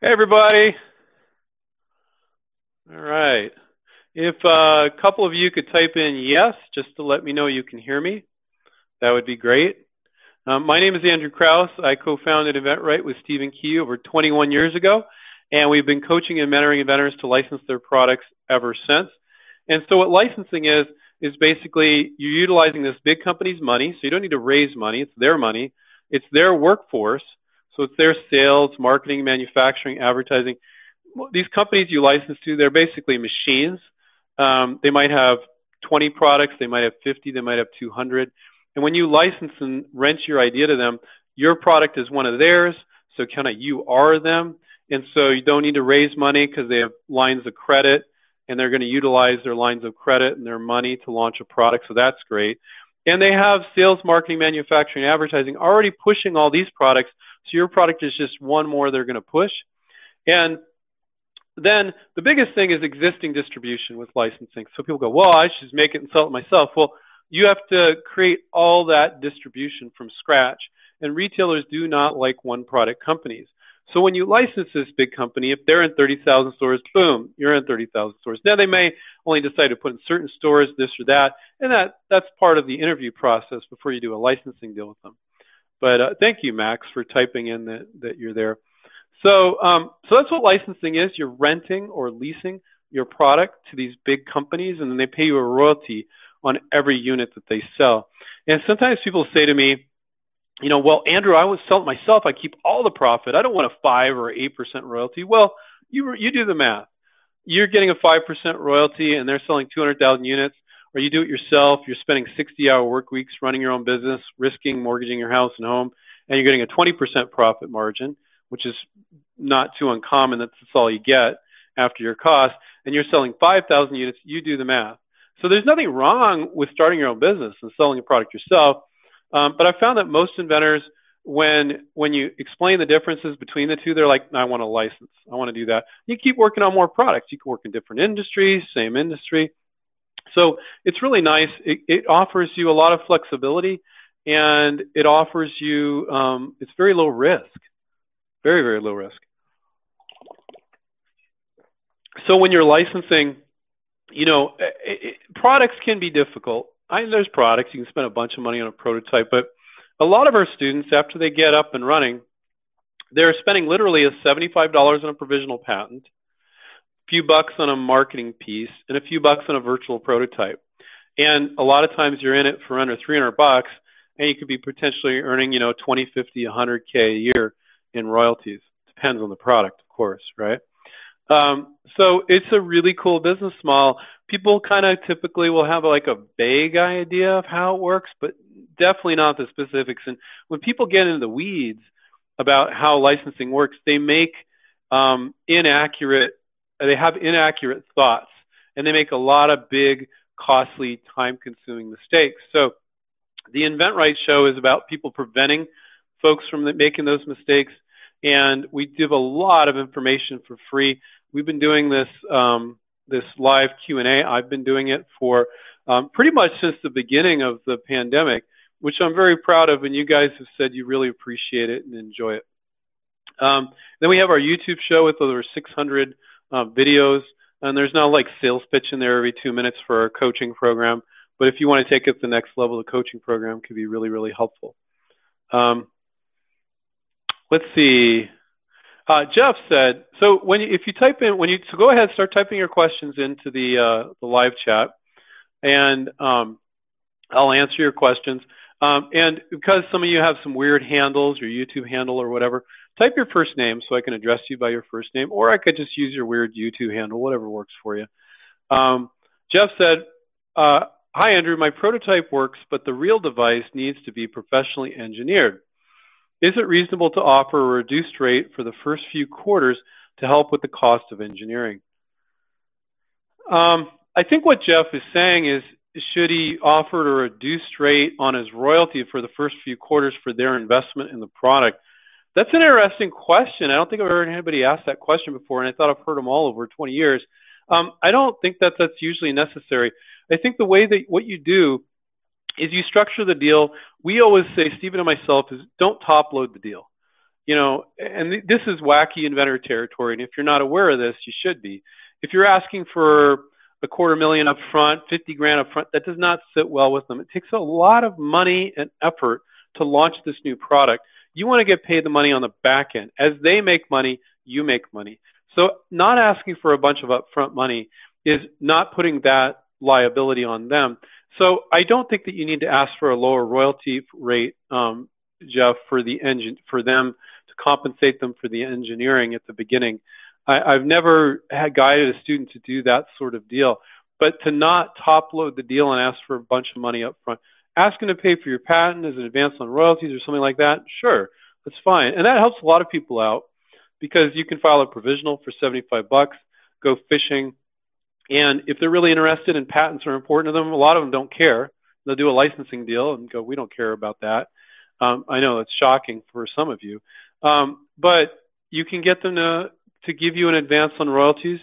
Hey, everybody. All right. If a couple of you could type in yes, just to let me know you can hear me, that would be great. My name is Andrew Krauss. I co-founded inventRight with Stephen Key over 21 years ago, and we've been coaching and mentoring inventors to license their products ever since. And so what licensing is basically you're utilizing this big company's money, so you don't need to raise money. It's their money. It's their workforce, so it's their sales, marketing, manufacturing, advertising. These companies you license to, they're basically machines. They might have 20 products. They might have 50. They might have 200. And when you license and rent your idea to them, your product is one of theirs, so kind of you are them. And so you don't need to raise money because they have lines of credit, and they're going to utilize their lines of credit and their money to launch a product, so that's great. And they have sales, marketing, manufacturing, advertising already pushing all these products, so your product is just one more they're going to push. And then the biggest thing is existing distribution with licensing. So people go, well, I should just make it and sell it myself. Well, you have to create all that distribution from scratch, and retailers do not like one-product companies. So when you license this big company, if they're in 30,000 stores, boom, you're in 30,000 stores. Now, they may only decide to put in certain stores, this or that, and that's part of the interview process before you do a licensing deal with them. But thank you, Max, for typing in that you're there. So, so that's what licensing is. You're renting or leasing your product to these big companies, and then they pay you a royalty on every unit that they sell. And sometimes people say to me, you know, well, Andrew, I would sell it myself. I keep all the profit. I don't want a 5 or 8% royalty. Well, you do the math. You're getting a 5% royalty, and they're selling 200,000 units, or you do it yourself. You're spending 60-hour work weeks running your own business, risking mortgaging your house and home, and you're getting a 20% profit margin, which is not too uncommon. That's all you get after your cost, and you're selling 5,000 units. You do the math. So there's nothing wrong with starting your own business and selling a product yourself. But I found that most inventors, when you explain the differences between the two, they're like, I want a license. I want to do that. You keep working on more products. You can work in different industries, same industry. So it's really nice. It offers you a lot of flexibility, and it offers you, it's very low risk, very, very low risk. So when you're licensing, you know, products can be difficult. There's products. You can spend a bunch of money on a prototype, but a lot of our students, after they get up and running, they're spending literally $75 on a provisional patent, a few bucks on a marketing piece, and a few bucks on a virtual prototype. And a lot of times you're in it for under 300 bucks, and you could be potentially earning, you know, 20, 50, 100K a year in royalties. Depends on the product, of course, right? So it's a really cool business model. People kind of typically will have like a vague idea of how it works, but definitely not the specifics. And when people get into the weeds about how licensing works, they make they have inaccurate thoughts, and they make a lot of big, costly, time-consuming mistakes. So the inventRight show is about people preventing folks from making those mistakes, and we give a lot of information for free. We've been doing this this live Q&A. I've been doing it for pretty much since the beginning of the pandemic, which I'm very proud of, and you guys have said you really appreciate it and enjoy it. Then we have our YouTube show with over 600 videos, and there's now like sales pitch in there every 2 minutes for our coaching program, but if you want to take it to the next level, the coaching program could be really, really helpful. Let's see. Jeff said, so if you go ahead, start typing your questions into the live chat, and I'll answer your questions. And because some of you have some weird handles, your YouTube handle or whatever, type your first name so I can address you by your first name, or I could just use your weird YouTube handle, whatever works for you. Jeff said, hi, Andrew, my prototype works, but the real device needs to be professionally engineered. Is it reasonable to offer a reduced rate for the first few quarters to help with the cost of engineering? I think what Jeff is saying is, should he offer a reduced rate on his royalty for the first few quarters for their investment in the product? That's an interesting question. I don't think I've heard anybody ask that question before, and I thought I've heard them all over 20 years. I don't think that's usually necessary. I think the way that what you do is you structure the deal. We always say, Stephen and myself, is don't top load the deal. you know, and this is wacky inventor territory. And if you're not aware of this, you should be. If you're asking for $250,000 up front, $50,000 up front, that does not sit well with them. It takes a lot of money and effort to launch this new product. You want to get paid the money on the back end. As they make money, you make money. So not asking for a bunch of upfront money is not putting that liability on them. So I don't think that you need to ask for a lower royalty rate, Jeff, for them to compensate them for the engineering at the beginning. I've never had guided a student to do that sort of deal, but to not top load the deal and ask for a bunch of money up front. Asking to pay for your patent as an advance on royalties or something like that, sure, that's fine. And that helps a lot of people out because you can file a provisional for $75, go fishing. And if they're really interested and patents are important to them, a lot of them don't care. They'll do a licensing deal and go, we don't care about that. I know it's shocking for some of you, but you can get them to give you an advance on royalties.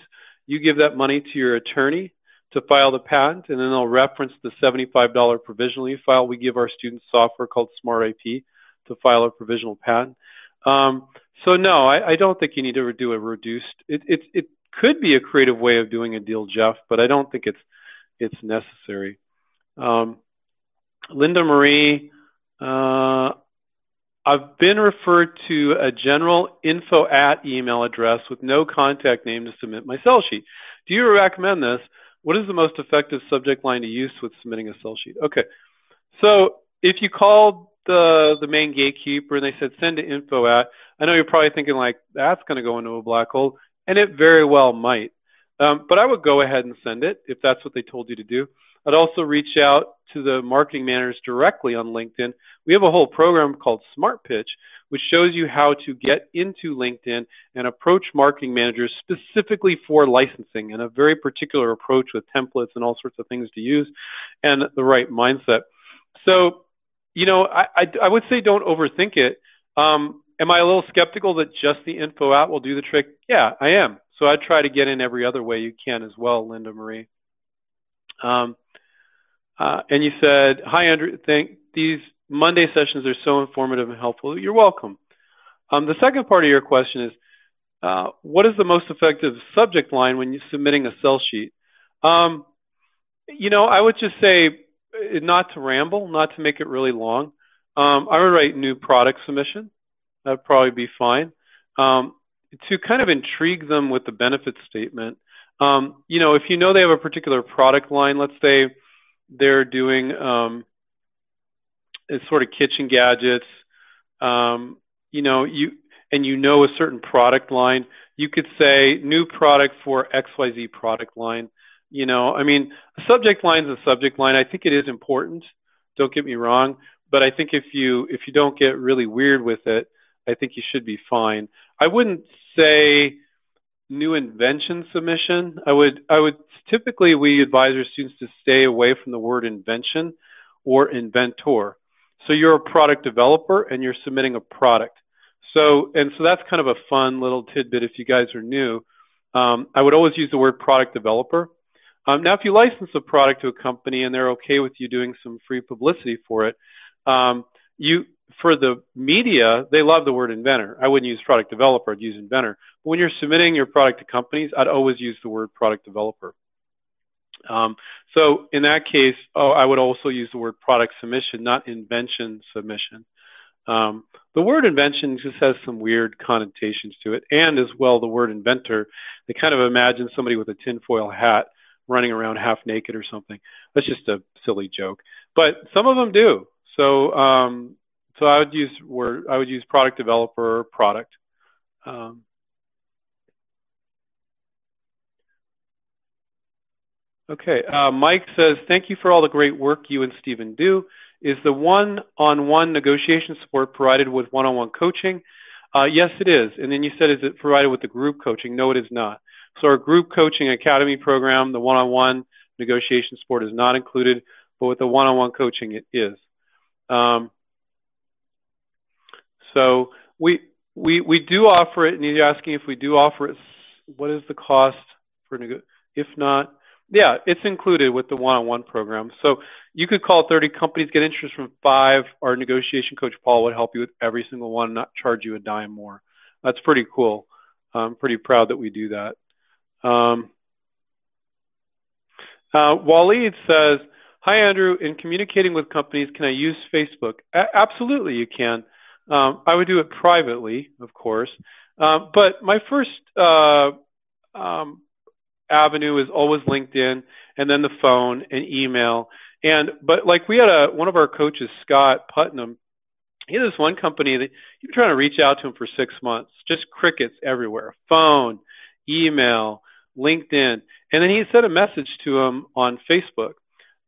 You give that money to your attorney to file the patent, and then they'll reference the $75 provisional you file. We give our students software called Smart IP to file a provisional patent. So no, I don't think you need to do a reduced. It could be a creative way of doing a deal, Jeff, but I don't think it's necessary. Linda Marie, I've been referred to a general info@ email address with no contact name to submit my sell sheet. Do you recommend this? What is the most effective subject line to use with submitting a sell sheet? Okay, so if you called the main gatekeeper and they said send to info@, I know you're probably thinking like, that's going to go into a black hole, and it very well might. But I would go ahead and send it if that's what they told you to do. I'd also reach out to the marketing managers directly on LinkedIn. We have a whole program called Smart Pitch, which shows you how to get into LinkedIn and approach marketing managers specifically for licensing, and a very particular approach with templates and all sorts of things to use and the right mindset. So, you know, I would say don't overthink it. Am I a little skeptical that just the info@ will do the trick? Yeah, I am. So I'd try to get in every other way you can as well, Linda Marie. And you said, hi, Andrew, these Monday sessions are so informative and helpful. You're welcome. The second part of your question is, what is the most effective subject line when you're submitting a sell sheet? You know, I would just say not to ramble, not to make it really long. I would write new product submission. That would probably be fine. To kind of intrigue them with the benefit statement. You know, if you know they have a particular product line, let's say they're doing sort of kitchen gadgets, you know, you know a certain product line, you could say new product for XYZ product line. You know, I mean, a subject line is a subject line. I think it is important. Don't get me wrong. But I think if you don't get really weird with it, I think you should be fine. I wouldn't say new invention submission. I would typically, we advise our students to stay away from the word invention or inventor. So you're a product developer and you're submitting a product. So that's kind of a fun little tidbit if you guys are new. I would always use the word product developer. Now, if you license a product to a company and they're okay with you doing some free publicity for it, for the media, they love the word inventor. I wouldn't use product developer, I'd use inventor. But when you're submitting your product to companies, I'd always use the word product developer. So in that case, I would also use the word product submission, not invention submission. The word invention just has some weird connotations to it. And as well, the word inventor, they kind of imagine somebody with a tinfoil hat running around half naked or something. That's just a silly joke. But some of them do. So, so I would use product developer or product. Okay, Mike says, thank you for all the great work you and Stephen do. Is the one-on-one negotiation support provided with one-on-one coaching? Yes, it is. And then you said, is it provided with the group coaching? No, it is not. So our group coaching academy program, the one-on-one negotiation support is not included, but with the one-on-one coaching, it is. So we do offer it, and you're asking if we do offer it, what is the cost for, if not, Yeah, it's included with the one-on-one program. So you could call 30 companies, get interest from 5. Our negotiation coach, Paul, would help you with every single one, not charge you a dime more. That's pretty cool. I'm pretty proud that we do that. Waleed says, hi, Andrew. In communicating with companies, can I use Facebook? Absolutely, you can. I would do it privately, of course. But my first avenue is always LinkedIn, and then the phone and email. But like we had one of our coaches, Scott Putnam, he had this one company that he was trying to reach out to him for 6 months, just crickets everywhere, phone, email, LinkedIn. And then he sent a message to him on Facebook.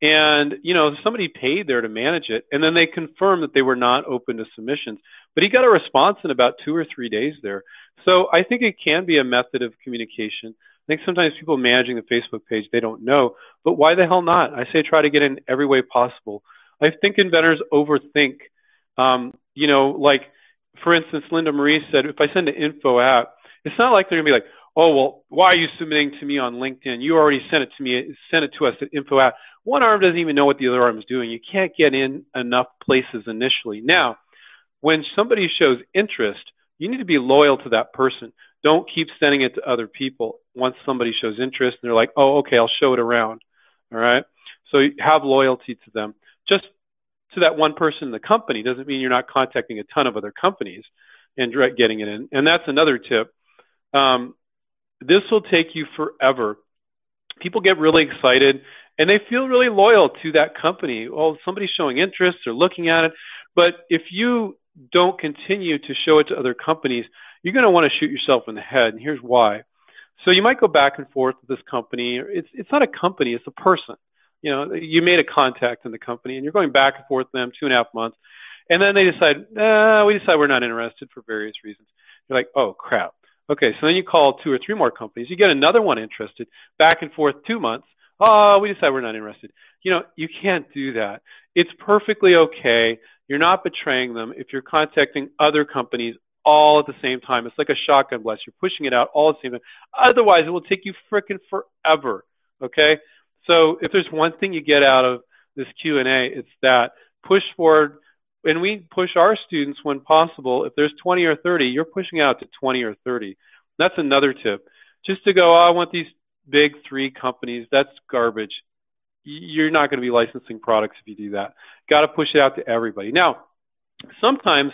And, you know, somebody paid there to manage it. And then they confirmed that they were not open to submissions. But he got a response in about 2 or 3 days there. So I think it can be a method of communication. I think sometimes people managing the Facebook page, they don't know, but why the hell not? I say try to get in every way possible. I think inventors overthink, you know, like, for instance, Linda Marie said, if I send an info out, it's not like they're going to be like, oh, well, why are you submitting to me on LinkedIn? You already sent it to me, sent it to us at info out. One arm doesn't even know what the other arm is doing. You can't get in enough places initially. Now, when somebody shows interest, you need to be loyal to that person. Don't keep sending it to other people. Once somebody shows interest and they're like, oh, okay, I'll show it around. All right. So you have loyalty to them. Just to that one person in the company doesn't mean you're not contacting a ton of other companies and getting it in. And that's another tip. This will take you forever. People get really excited and they feel really loyal to that company. Oh, somebody's showing interest, they're looking at it. But if you don't continue to show it to other companies, you're going to want to shoot yourself in the head, and here's why. So you might go back and forth with this company. It's not a company, it's a person. You know, you made a contact in the company, and you're going back and forth with them 2.5 months, and then they decide, we decide we're not interested for various reasons. You're like, oh, crap. Okay, so then you call 2 or 3 more companies. You get another one interested, back and forth 2 months. Oh, we decide we're not interested. You know, you can't do that. It's perfectly okay. You're not betraying them if you're contacting other companies all at the same time. It's like a shotgun blast. You're pushing it out all at the same time. Otherwise, it will take you frickin' forever, okay? So if there's one thing you get out of this Q&A, it's that. Push forward. And we push our students when possible. If there's 20 or 30, you're pushing out to 20 or 30. That's another tip. Just to go, oh, I want these big 3 companies, that's garbage. You're not going to be licensing products if you do that. Got to push it out to everybody. Now, sometimes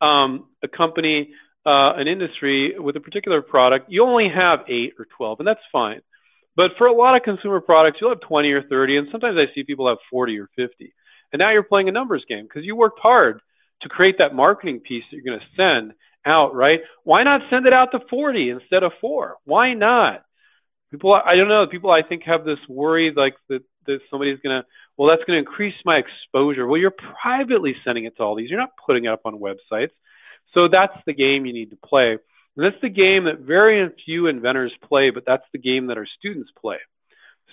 a company, an industry with a particular product, you only have 8 or 12, and that's fine. But for a lot of consumer products, you'll have 20 or 30, and sometimes I see people have 40 or 50. And now you're playing a numbers game because you worked hard to create that marketing piece that you're going to send out, right? Why not send it out to 40 instead of 4? Why not? People, I don't know, people I think have this worry like that somebody's going to, well, that's going to increase my exposure. Well, you're privately sending it to all these. You're not putting it up on websites. So that's the game you need to play. And that's the game that very few inventors play, but that's the game that our students play.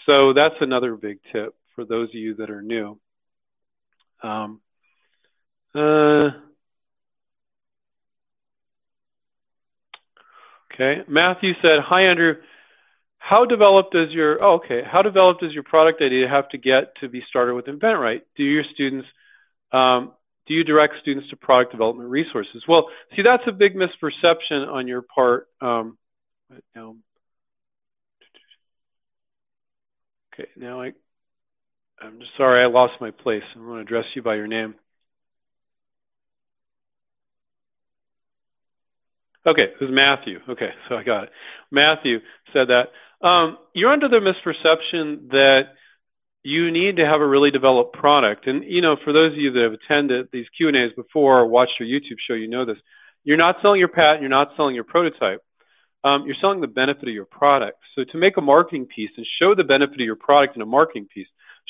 So that's another big tip for those of you that are new. Okay, Matthew said, hi, Andrew. How developed does your product idea have to get to be started with inventRight? Do you direct students to product development resources? Well, see, that's a big misperception on your part. Okay, now I'm just sorry, I lost my place. I'm going to address you by your name. Okay, it was Matthew. Okay, so I got it. Matthew said that. You're under the misperception that you need to have a really developed product. And, you know, for those of you that have attended these Q&As before or watched your YouTube show, you know this. You're not selling your patent. You're not selling your prototype. You're selling the benefit of your product. So to make a marketing piece and show the benefit of your product in a marketing piece,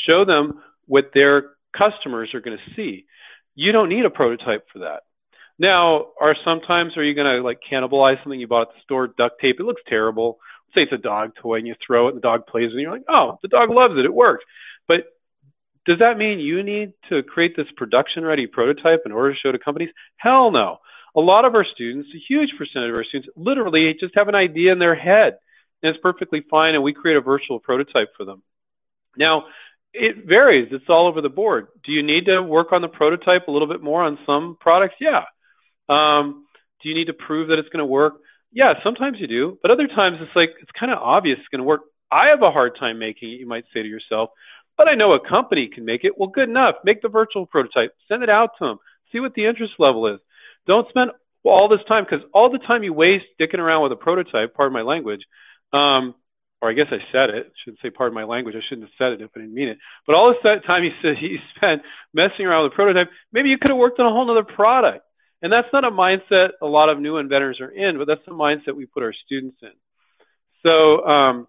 show them what their customers are going to see. You don't need a prototype for that. Now, are you going to like cannibalize something you bought at the store, duct tape? It looks terrible. Say it's a dog toy and you throw it and the dog plays and you're like, oh, the dog loves it. It worked. But does that mean you need to create this production-ready prototype in order to show to companies? Hell no. A lot of our students, a huge percentage of our students, literally just have an idea in their head. and it's perfectly fine, and we create a virtual prototype for them. Now, it varies. It's all over the board. Do you need to work on the prototype a little bit more on some products? Yeah. Do you need to prove that it's going to work? Yeah, sometimes you do, but other times it's like, it's kind of obvious it's going to work. I have a hard time making it, you might say to yourself, but I know a company can make it. Well, good enough. Make the virtual prototype. Send it out to them. See what the interest level is. Don't spend all this time, because all the time you waste dicking around with a prototype, pardon my language, or I guess I said it. I shouldn't say pardon my language. I shouldn't have said it if I didn't mean it. But all this time you spent messing around with a prototype, maybe you could have worked on a whole other product. And that's not a mindset a lot of new inventors are in, but that's the mindset we put our students in. So,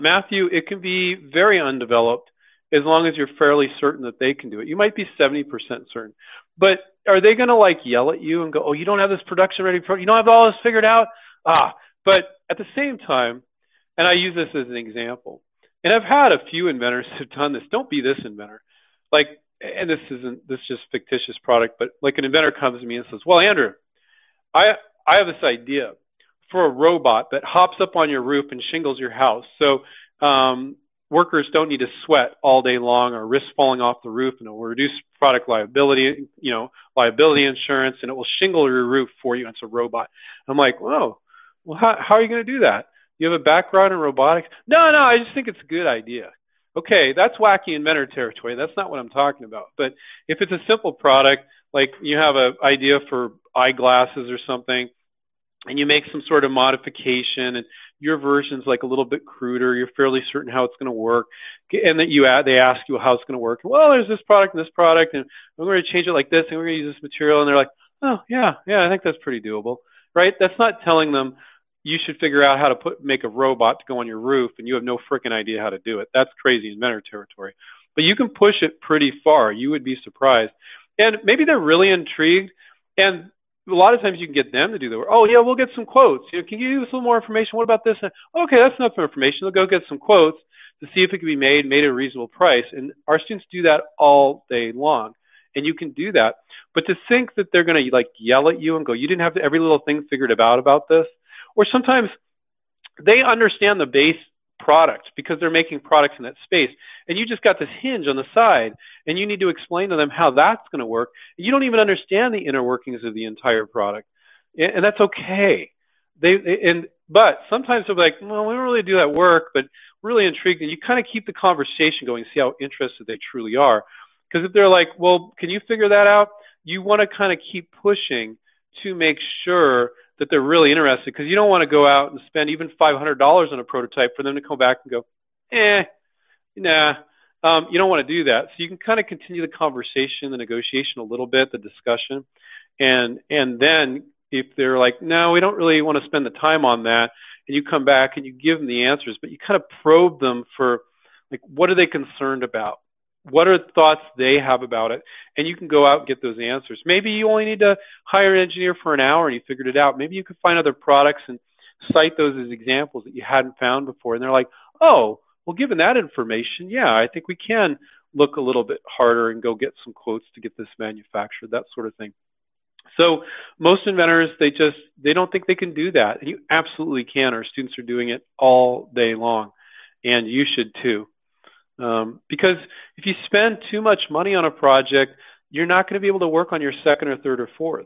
Matthew, it can be very undeveloped as long as you're fairly certain that they can do it. You might be 70% certain, but are they going to like yell at you and go, oh, you don't have this production ready, you don't have all this figured out? But at the same time, and I use this as an example, and I've had a few inventors who've done this. Don't be this inventor. Like, and this is just fictitious product, but like an inventor comes to me and says, well, Andrew, I have this idea for a robot that hops up on your roof and shingles your house. So workers don't need to sweat all day long or risk falling off the roof, and it will reduce product liability, you know, liability insurance, and it will shingle your roof for you. It's a robot. I'm like, whoa, well, how are you going to do that? You have a background in robotics? No, I just think it's a good idea. Okay, that's wacky inventor territory. That's not what I'm talking about. But if it's a simple product, like you have an idea for eyeglasses or something, and you make some sort of modification, and your version's like a little bit cruder, you're fairly certain how it's going to work, and that they ask you how it's going to work. Well, there's this product, and we're going to change it like this, and we're going to use this material. And they're like, oh, yeah, I think that's pretty doable, right? That's not telling them, you should figure out how to make a robot to go on your roof, and you have no freaking idea how to do it. That's crazy inventor territory. But you can push it pretty far. You would be surprised. And maybe they're really intrigued, and a lot of times you can get them to do the work. Oh, yeah, we'll get some quotes. You know, can you give us a little more information? What about this? Okay, that's enough information. They'll go get some quotes to see if it can be made at a reasonable price. And our students do that all day long. And you can do that. But to think that they're going to like yell at you and go, you didn't have every little thing figured out about this. Or sometimes they understand the base product because they're making products in that space, and you just got this hinge on the side, and you need to explain to them how that's going to work. You don't even understand the inner workings of the entire product, and that's okay. But sometimes they're like, well, we don't really do that work, but really intrigued, and you kind of keep the conversation going, see how interested they truly are. Because if they're like, well, can you figure that out? You want to kind of keep pushing to make sure that they're really interested, because you don't want to go out and spend even $500 on a prototype for them to come back and go, nah. You don't want to do that. So you can kind of continue the conversation, the negotiation a little bit, the discussion. And then if they're like, no, we don't really want to spend the time on that, and you come back and you give them the answers, but you kind of probe them for, like, what are they concerned about? What are the thoughts they have about it? And you can go out and get those answers. Maybe you only need to hire an engineer for an hour and you figured it out. Maybe you could find other products and cite those as examples that you hadn't found before. And they're like, oh, well, given that information, yeah, I think we can look a little bit harder and go get some quotes to get this manufactured, that sort of thing. So most inventors, they don't think they can do that. And you absolutely can. Our students are doing it all day long, and you should too. Because if you spend too much money on a project, you're not going to be able to work on your second or third or fourth,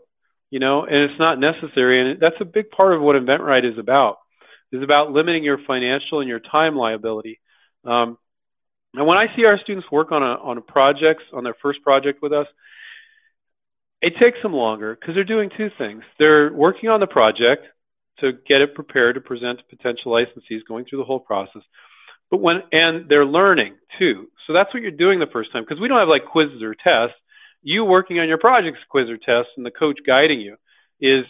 you know, and it's not necessary. And that's a big part of what InventRight is about limiting your financial and your time liability. And when I see our students work on their first project with us, it takes them longer because they're doing two things. They're working on the project to get it prepared to present to potential licensees, going through the whole process. And they're learning too. So that's what you're doing the first time, because we don't have like quizzes or tests. You working on your project's quiz or test, and the coach guiding you is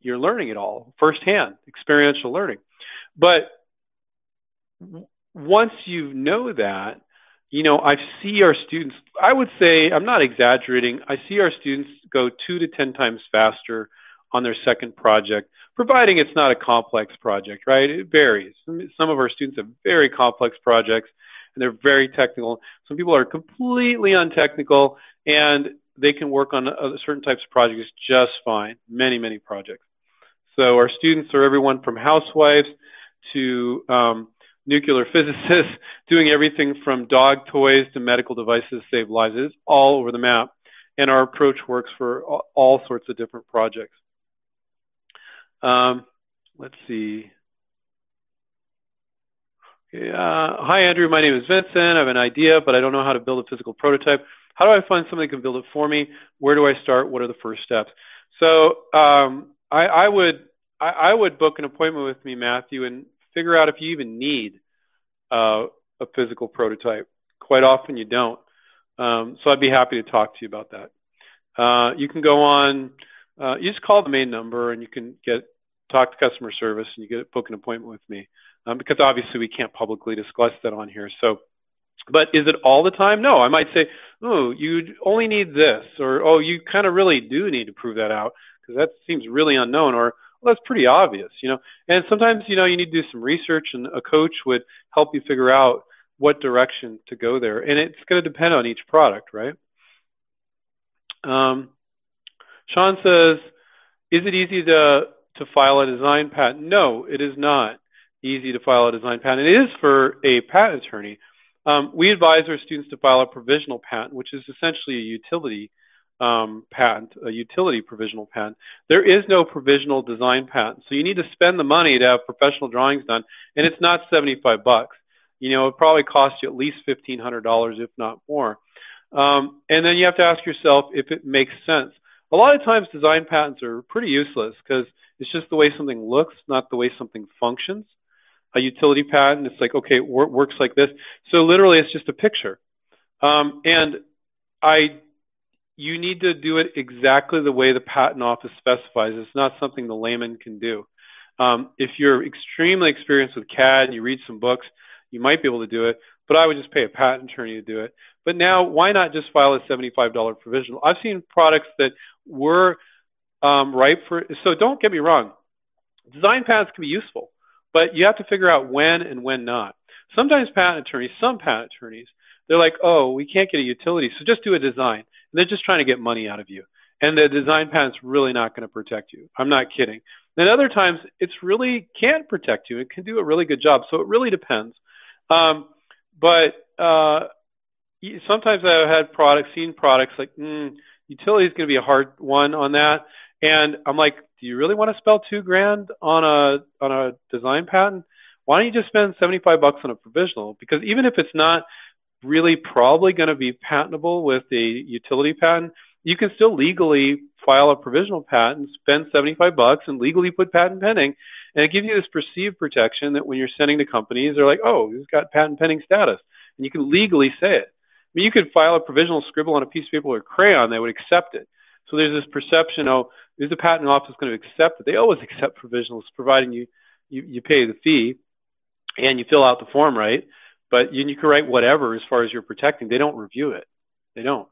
you're learning it all firsthand, experiential learning. But once you know that, you know, I see our students, I would say, I'm not exaggerating, I see our students go 2 to 10 times faster on their second project, providing it's not a complex project, right? It varies. Some of our students have very complex projects, and they're very technical. Some people are completely untechnical, and they can work on certain types of projects just fine, many, many projects. So our students are everyone from housewives to nuclear physicists, doing everything from dog toys to medical devices to save lives. It's all over the map, and our approach works for all sorts of different projects. Let's see. Okay, hi, Andrew. My name is Vincent. I have an idea, but I don't know how to build a physical prototype. How do I find somebody who can build it for me? Where do I start? What are the first steps? So I would book an appointment with me, Matthew, and figure out if you even need a physical prototype. Quite often you don't. So I'd be happy to talk to you about that. You can go on, you just call the main number and you can talk to customer service and you book an appointment with me. Because obviously we can't publicly discuss that on here. So, but is it all the time? No, I might say, oh, you only need this, or, oh, you kind of really do need to prove that out because that seems really unknown, or well, that's pretty obvious, you know. And sometimes, you know, you need to do some research and a coach would help you figure out what direction to go there. And it's going to depend on each product, right? Sean says, is it easy to file a design patent? No, it is not easy to file a design patent. It is for a patent attorney. We advise our students to file a provisional patent, which is essentially a utility patent, a utility provisional patent. There is no provisional design patent. So you need to spend the money to have professional drawings done, and it's not 75 bucks. You know, it probably costs you at least $1,500, if not more. And then you have to ask yourself if it makes sense. A lot of times design patents are pretty useless because it's just the way something looks, not the way something functions. A utility patent, it's like, okay, it works like this. So literally it's just a picture. You need to do it exactly the way the patent office specifies. It's not something the layman can do. If you're extremely experienced with CAD and you read some books, you might be able to do it, but I would just pay a patent attorney to do it. But now, why not just file a $75 provisional? I've seen products that were ripe for, so don't get me wrong, design patents can be useful, but you have to figure out when and when not. Sometimes some patent attorneys, they're like, oh, we can't get a utility, so just do a design. And they're just trying to get money out of you. And the design patent's really not going to protect you. I'm not kidding. Then other times, it's really can protect you. It can do a really good job. So it really depends. But sometimes I've had seen products like, utility is going to be a hard one on that. And I'm like, do you really want to spell $2,000 on a design patent? Why don't you just spend 75 bucks on a provisional? Because even if it's not really probably going to be patentable with a utility patent, you can still legally file a provisional patent, spend 75 bucks and legally put patent pending. And it gives you this perceived protection that when you're sending to companies, they're like, oh, he's got patent pending status. And you can legally say it. I mean, you could file a provisional, scribble on a piece of paper or crayon, they would accept it. So there's this perception, oh, is the patent office going to accept it? They always accept provisionals, providing you pay the fee and you fill out the form, right? But you can write whatever as far as you're protecting. They don't review it. They don't.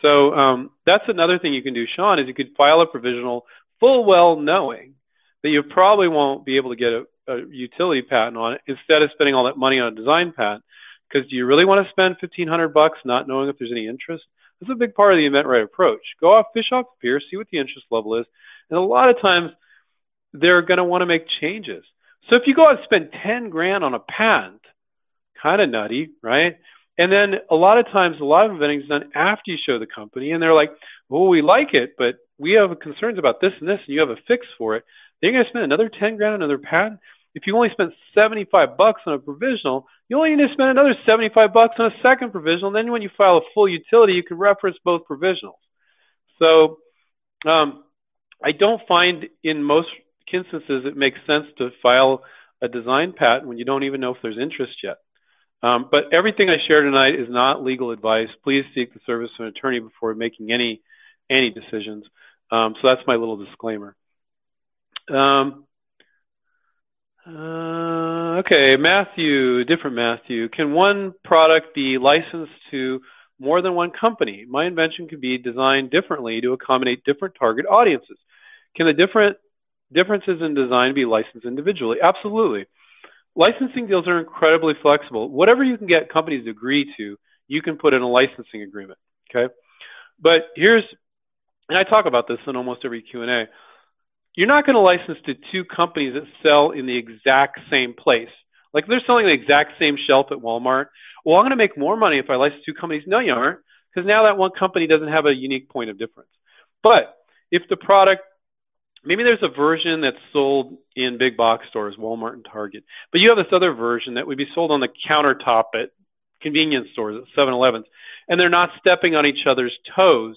So that's another thing you can do, Sean, is you could file a provisional full well knowing that you probably won't be able to get a utility patent on it instead of spending all that money on a design patent. Because do you really want to spend $1,500 not knowing if there's any interest? That's a big part of the inventRight approach. Go off, fish off the pier, see what the interest level is. And a lot of times they're going to want to make changes. So if you go out and spend $10,000 on a patent, kind of nutty, right? And then a lot of inventing is done after you show the company and they're like, oh, we like it, but we have concerns about this and this, and you have a fix for it. They're going to spend another $10,000 on another patent. If you only spent 75 bucks on a provisional, you only need to spend another 75 bucks on a second provisional. And then when you file a full utility, you can reference both provisionals. So I don't find in most instances it makes sense to file a design patent when you don't even know if there's interest yet. But everything I share tonight is not legal advice. Please seek the service of an attorney before making any decisions. So that's my little disclaimer. Okay, Matthew, different Matthew. Can one product be licensed to more than one company? My invention could be designed differently to accommodate different target audiences. Can the differences in design be licensed individually? Absolutely. Licensing deals are incredibly flexible. Whatever you can get companies to agree to, you can put in a licensing agreement, okay? But here's, and I talk about this in almost every Q&A, you're not going to license to two companies that sell in the exact same place. Like they're selling the exact same shelf at Walmart. Well, I'm going to make more money if I license two companies. No, you aren't, because now that one company doesn't have a unique point of difference. But if the product, maybe there's a version that's sold in big box stores, Walmart and Target, but you have this other version that would be sold on the countertop at convenience stores, at 7-Elevens, and they're not stepping on each other's toes.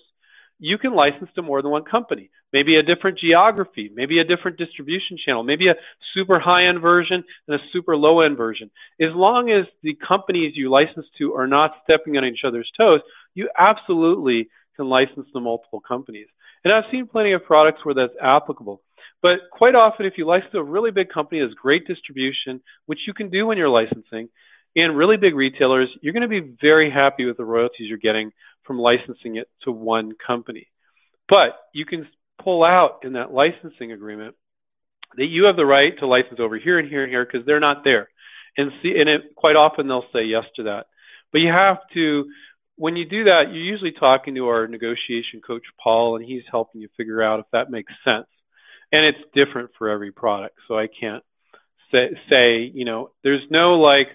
You can license to more than one company, maybe a different geography, maybe a different distribution channel, maybe a super high-end version and a super low-end version. As long as the companies you license to are not stepping on each other's toes, you absolutely can license to multiple companies. And I've seen plenty of products where that's applicable. But quite often, if you license to a really big company that has great distribution, which you can do when you're licensing, and really big retailers, you're going to be very happy with the royalties you're getting from licensing it to one company. But you can pull out in that licensing agreement that you have the right to license over here and here and here because they're not there. And, quite often they'll say yes to that. But you have to, when you do that, you're usually talking to our negotiation coach, Paul, and he's helping you figure out if that makes sense. And it's different for every product. So I can't say you know, there's no like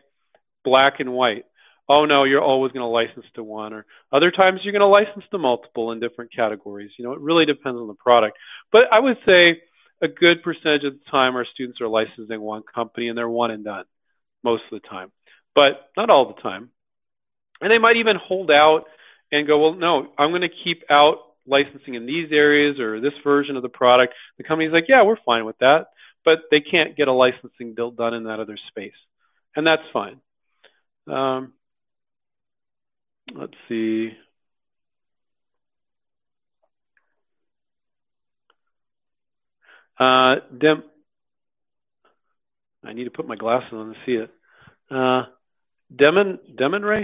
black and white. Oh, no, you're always going to license to one, or other times you're going to license to multiple in different categories. You know, it really depends on the product. But I would say a good percentage of the time our students are licensing one company and they're one and done most of the time, but not all the time. And they might even hold out and go, well, no, I'm going to keep out licensing in these areas or this version of the product. The company's like, yeah, we're fine with that, but they can't get a licensing deal done in that other space. And that's fine. Let's see. I need to put my glasses on to see it. Demome. Okay.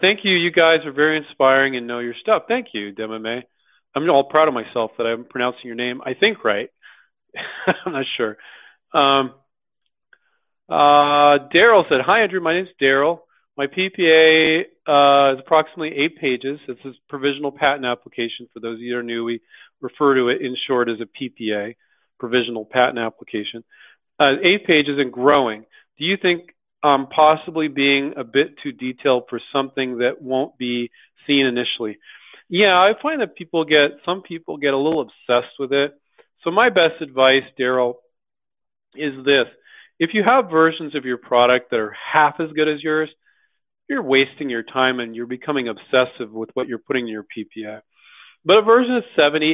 Thank you. You guys are very inspiring and know your stuff. Thank you, Demome. I'm all proud of myself that I'm pronouncing your name, I think, right. I'm not sure. Daryl said, hi, Andrew. My name's Daryl. My PPA is approximately 8 pages. It's a provisional patent application. For those of you that are new, we refer to it in short as a PPA, provisional patent application. 8 pages and growing. Do you think possibly being a bit too detailed for something that won't be seen initially? Yeah, I find that some people get a little obsessed with it. So my best advice, Daryl, is this. If you have versions of your product that are half as good as yours, you're wasting your time and you're becoming obsessive with what you're putting in your PPA. But a version of 70,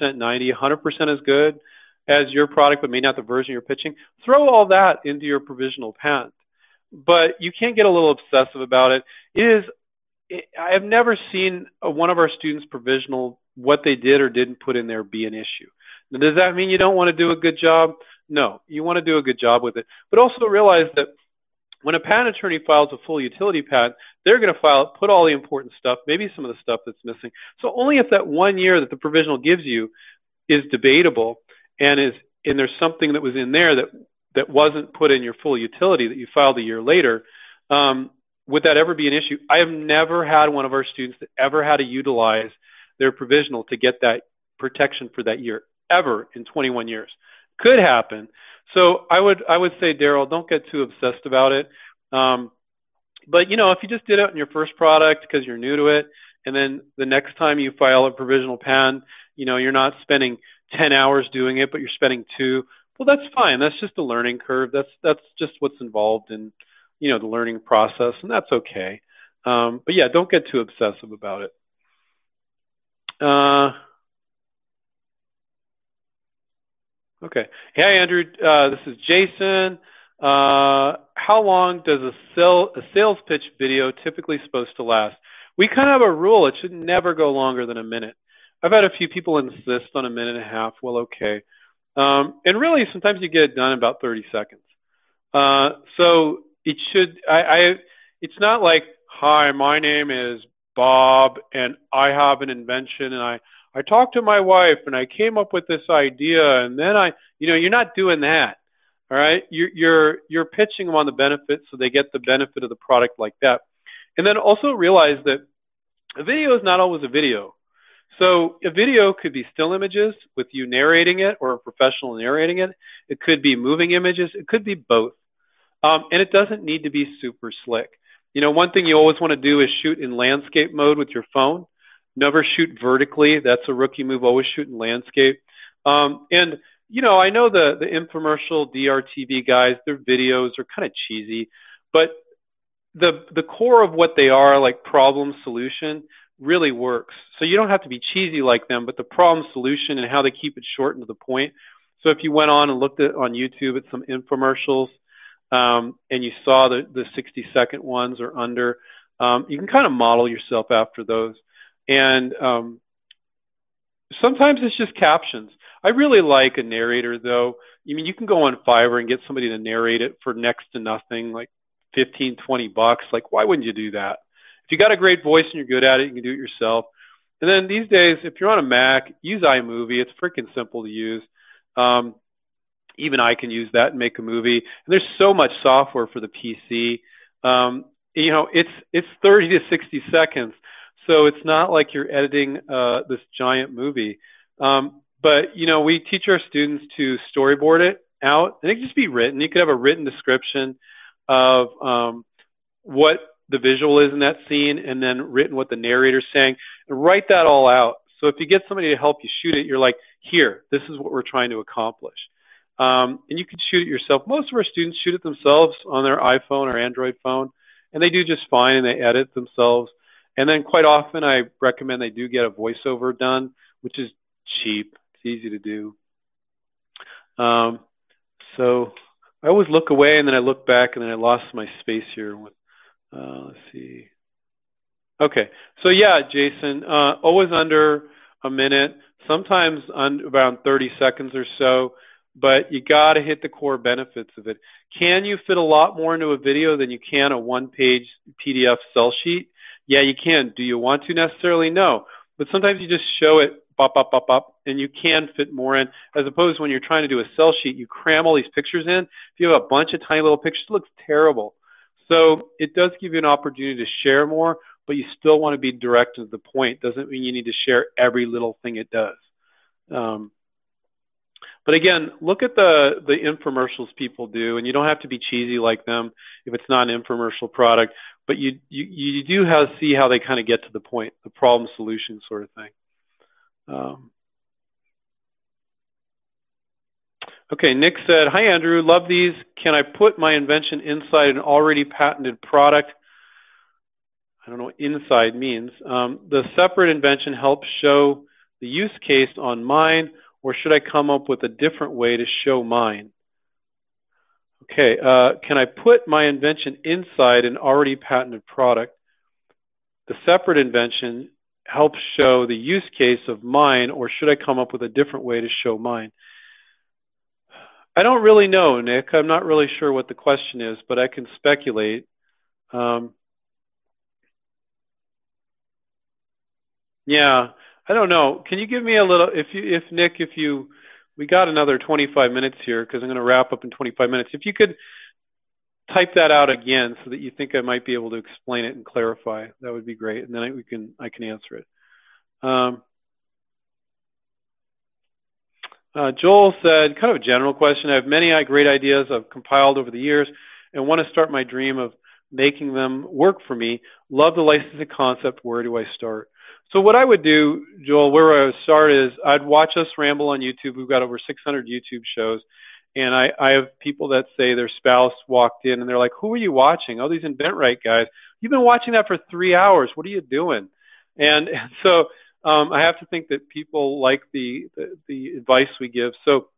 80%, 90, 100% as good as your product, but maybe not the version you're pitching, throw all that into your provisional patent. But you can't get a little obsessive about it. I have never seen one of our students' provisional, what they did or didn't put in there, be an issue. Now, does that mean you don't want to do a good job? No, you want to do a good job with it. But also realize that when a patent attorney files a full utility patent, they're going to file it, put all the important stuff, maybe some of the stuff that's missing. So only if that 1 year that the provisional gives you is debatable and there's something that was in there that wasn't put in your full utility that you filed a year later, would that ever be an issue? I have never had one of our students that ever had to utilize their provisional to get that protection for that year, ever in 21 years. Could happen. So I would say, Daryl, don't get too obsessed about it. But you know, if you just did it in your first product because you're new to it, and then the next time you file a provisional patent, you know, you're not spending 10 hours doing it, but you're spending 2. Well, that's fine. That's just a learning curve. That's just what's involved in, you know, the learning process, and that's okay. But yeah, don't get too obsessive about it. Okay. Hey, Andrew, this is Jason. How long does a sales pitch video typically supposed to last? We kind of have a rule. It should never go longer than a minute. I've had a few people insist on a minute and a half. Well, okay. And really, sometimes you get it done in about 30 seconds. So it should, it's not like, hi, my name is Bob, and I have an invention, and I talked to my wife and I came up with this idea, and then you know, you're not doing that. All right. You're pitching them on the benefits so they get the benefit of the product like that. And then also realize that A video is not always a video. So a video could be still images with you narrating it or a professional narrating it. It could be moving images. It could be both. And it doesn't need to be super slick. You know, one thing you always want to do is shoot in landscape mode with your phone. Never shoot vertically. That's a rookie move. Always shoot in landscape. And, you know, I know the infomercial DRTV guys, their videos are kind of cheesy, but the core of what they are, like problem solution, really works. So you don't have to be cheesy like them, but the problem solution and how they keep it short and to the point. So if you went on and looked at on YouTube at some infomercials and you saw the 60-second ones or under, you can kind of model yourself after those. And sometimes it's just captions. I really like a narrator, though. I mean, you can go on Fiverr and get somebody to narrate it for next to nothing, like 15, 20 bucks. Like, why wouldn't you do that? If you got a great voice and you're good at it, you can do it yourself. And then these days, if you're on a Mac, use iMovie. It's freaking simple to use. Even I can use that and make a movie. And there's so much software for the PC. You know, it's 30 to 60 seconds. So it's not like you're editing this giant movie. But, you know, we teach our students to storyboard it out. And it can just be written. You could have a written description of what the visual is in that scene and then written what the narrator's saying. And write that all out. So if you get somebody to help you shoot it, you're like, here, this is what we're trying to accomplish. And you can shoot it yourself. Most of our students shoot it themselves on their iPhone or Android phone. And they do just fine, and they edit themselves. And then quite often I recommend they do get a voiceover done, which is cheap. It's easy to do. So I always look away and then I look back and then I lost my space here. Let's see. Okay. So yeah, Jason, always under a minute, sometimes around 30 seconds or so, but you got to hit the core benefits of it. Can you fit a lot more into a video than you can a one-page PDF cell sheet? Yeah, you can. Do you want to necessarily? No. But sometimes you just show it, bop, bop, bop, bop, and you can fit more in, as opposed to when you're trying to do a cell sheet, you cram all these pictures in. If you have a bunch of tiny little pictures, it looks terrible. So it does give you an opportunity to share more, but you still want to be direct to the point. Doesn't mean you need to share every little thing it does. But again, look at the infomercials people do, and you don't have to be cheesy like them if it's not an infomercial product. But you do have to see how they kind of get to the point, the problem solution sort of thing. Okay, Nick said, hi, Andrew, love these. Can I put my invention inside an already patented product? I don't know what inside means. The separate invention helps show the use case on mine, or should I come up with a different way to show mine? Okay, can I put my invention inside an already patented product? The separate invention helps show the use case of mine, or should I come up with a different way to show mine? I don't really know, Nick. I'm not really sure what the question is, but I can speculate. Yeah, I don't know. Can you give me a little, if Nick, we got another 25 minutes here because I'm going to wrap up in 25 minutes. If you could type that out again so that you think I might be able to explain it and clarify, that would be great. And then I can answer it. Joel said, kind of a general question. I have many great ideas I've compiled over the years and want to start my dream of making them work for me. Love the licensing concept. Where do I start? So what I would do, Joel, where I would start is I'd watch us ramble on YouTube. We've got over 600 YouTube shows. And I have people that say their spouse walked in and they're like, who are you watching? Oh, these inventRight guys. You've been watching that for 3 hours. What are you doing? And so I have to think that people like the advice we give. So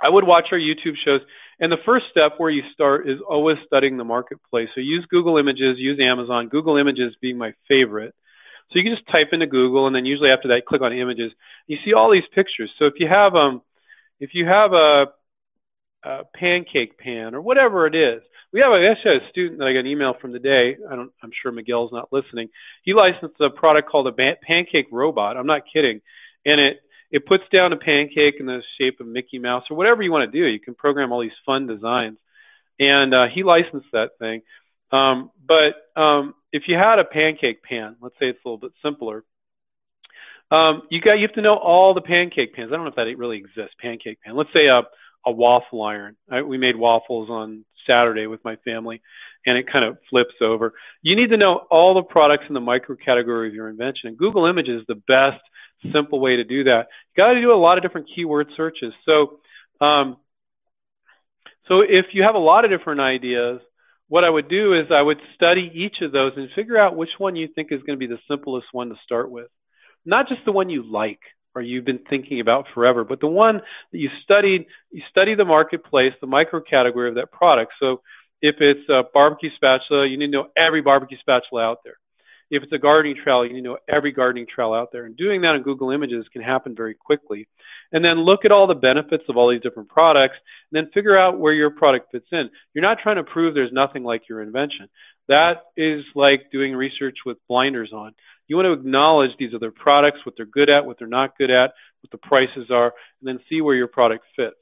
I would watch our YouTube shows. And the first step where you start is always studying the marketplace. So use Google Images, use Amazon, Google Images being my favorite. So you can just type into Google, and then usually after that, click on images. You see all these pictures. So if you have a pancake pan or whatever it is, I actually had a student that I got an email from today. I'm sure Miguel's not listening. He licensed a product called a pancake robot. I'm not kidding, and it puts down a pancake in the shape of Mickey Mouse or whatever you want to do. You can program all these fun designs, and he licensed that thing. But if you had a pancake pan, let's say it's a little bit simpler, you have to know all the pancake pans. I don't know if that really exists, pancake pan. Let's say a waffle iron. We made waffles on Saturday with my family, and it kind of flips over. You need to know all the products in the micro category of your invention. And Google Images is the best simple way to do that. You got to do a lot of different keyword searches. So, so if you have a lot of different ideas, what I would do is I would study each of those and figure out which one you think is going to be the simplest one to start with. Not just the one you like or you've been thinking about forever, but the one that you studied. You study the marketplace, the micro category of that product. So if it's a barbecue spatula, you need to know every barbecue spatula out there. If it's a gardening trowel, you need to know every gardening trowel out there. And doing that in Google Images can happen very quickly. And then look at all the benefits of all these different products, and then figure out where your product fits in. You're not trying to prove there's nothing like your invention. That is like doing research with blinders on. You want to acknowledge these other products, what they're good at, what they're not good at, what the prices are, and then see where your product fits.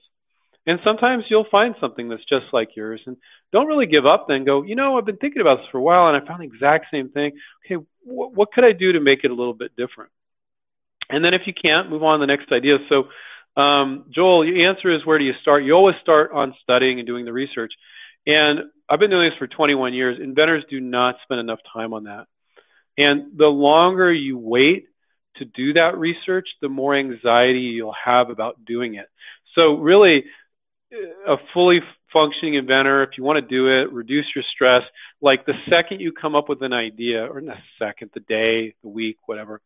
And sometimes you'll find something that's just like yours, and don't really give up then. Go, you know, I've been thinking about this for a while, and I found the exact same thing. Okay, what could I do to make it a little bit different? And then if you can't, move on to the next idea. So, Joel, your answer is, where do you start? You always start on studying and doing the research. And I've been doing this for 21 years. Inventors do not spend enough time on that. And the longer you wait to do that research, the more anxiety you'll have about doing it. So really, a fully functioning inventor, if you want to do it, reduce your stress. Like the second you come up with an idea, or not the second, the day, the week, whatever,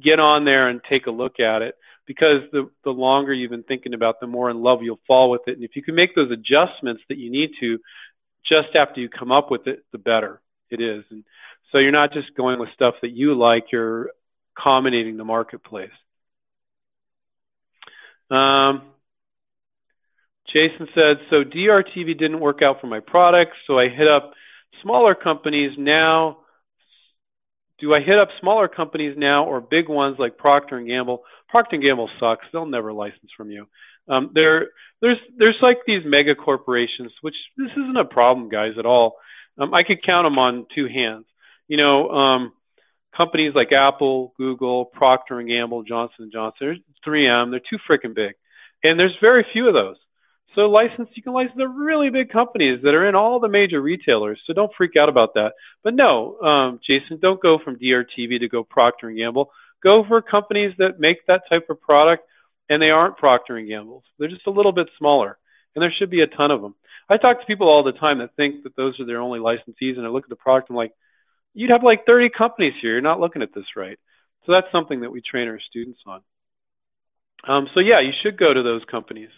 get on there and take a look at it, because the longer you've been thinking about, the more in love you'll fall with it. And if you can make those adjustments that you need to just after you come up with it, the better it is. And so you're not just going with stuff that you like, you're accommodating the marketplace. Jason said, so DRTV didn't work out for my product, so I hit up smaller companies now. Do I hit up smaller companies now or big ones like Procter & Gamble? Procter & Gamble sucks. They'll never license from you. There's like these mega corporations, which this isn't a problem, guys, at all. I could count them on two hands. You know, companies like Apple, Google, Procter & Gamble, Johnson & Johnson, 3M, they're too freaking big. And there's very few of those. So you can license the really big companies that are in all the major retailers. So don't freak out about that. But no, Jason, don't go from DRTV to go Procter & Gamble. Go for companies that make that type of product, and they aren't Procter & Gamble. They're just a little bit smaller, and there should be a ton of them. I talk to people all the time that think that those are their only licensees, and I look at the product, I'm like, you'd have like 30 companies here. You're not looking at this right. So that's something that we train our students on. So yeah, you should go to those companies.